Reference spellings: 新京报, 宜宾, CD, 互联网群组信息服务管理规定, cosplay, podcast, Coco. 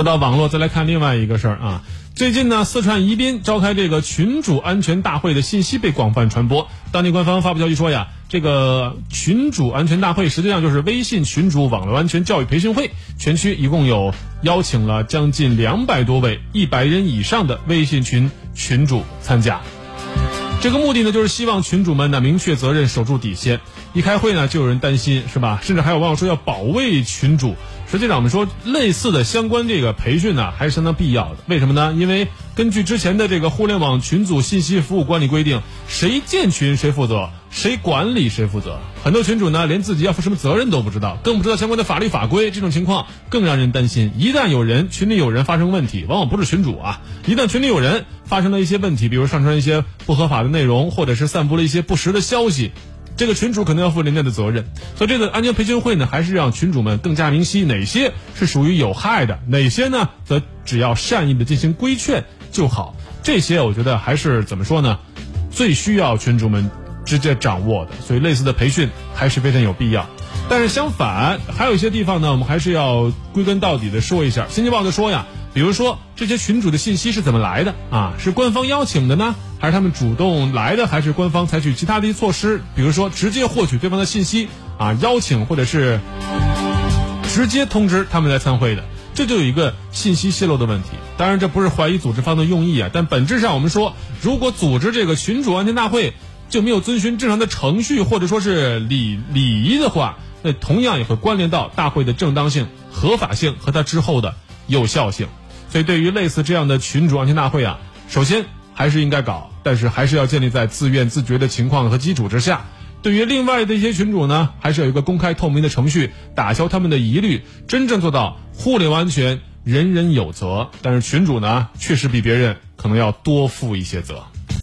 说到网络，再来看另外一个事儿啊。最近呢，四川宜宾召开这个群主安全大会的信息被广泛传播。当地官方发布消息说呀，这个群主安全大会实际上就是微信群主网络安全教育培训会，全区一共有邀请了将近200多位100人以上的微信群主参加。这个目的呢，就是希望群主们呢明确责任，守住底线。一开会呢，就有人担心，是吧？甚至还有网友说要保卫群主。实际上，我们说类似的相关这个培训呢，还是相当必要的。为什么呢？因为根据之前的这个《互联网群组信息服务管理规定》，谁建群谁负责，谁管理谁负责。很多群主呢，连自己要负什么责任都不知道，更不知道相关的法律法规。这种情况更让人担心。一旦群里有人发生问题，往往不是群主啊。一旦群里有人发生了一些问题，比如上传一些不合法的内容，或者是散布了一些不实的消息，这个群主可能要负连带的责任。所以这个安全培训会呢，还是让群主们更加明晰哪些是属于有害的，哪些呢则只要善意的进行规劝就好。这些我觉得还是怎么说呢，最需要群主们直接掌握的，所以类似的培训还是非常有必要。但是相反，还有一些地方呢，我们还是要归根到底的说一下。新京报就说呀，比如说这些群主的信息是怎么来的啊？是官方邀请的呢，还是他们主动来的，还是官方采取其他的措施，比如说直接获取对方的信息啊，邀请，或者是直接通知他们来参会的？这就有一个信息泄露的问题。当然这不是怀疑组织方的用意啊，但本质上我们说，如果组织这个群主安全大会就没有遵循正常的程序或者说是礼仪的话，那同样也会关联到大会的正当性、合法性和它之后的有效性。所以对于类似这样的群主安全大会啊，首先还是应该搞，但是还是要建立在自愿自觉的情况和基础之下。对于另外的一些群主呢，还是有一个公开透明的程序，打消他们的疑虑，真正做到互联网安全人人有责。但是群主呢，确实比别人可能要多负一些责。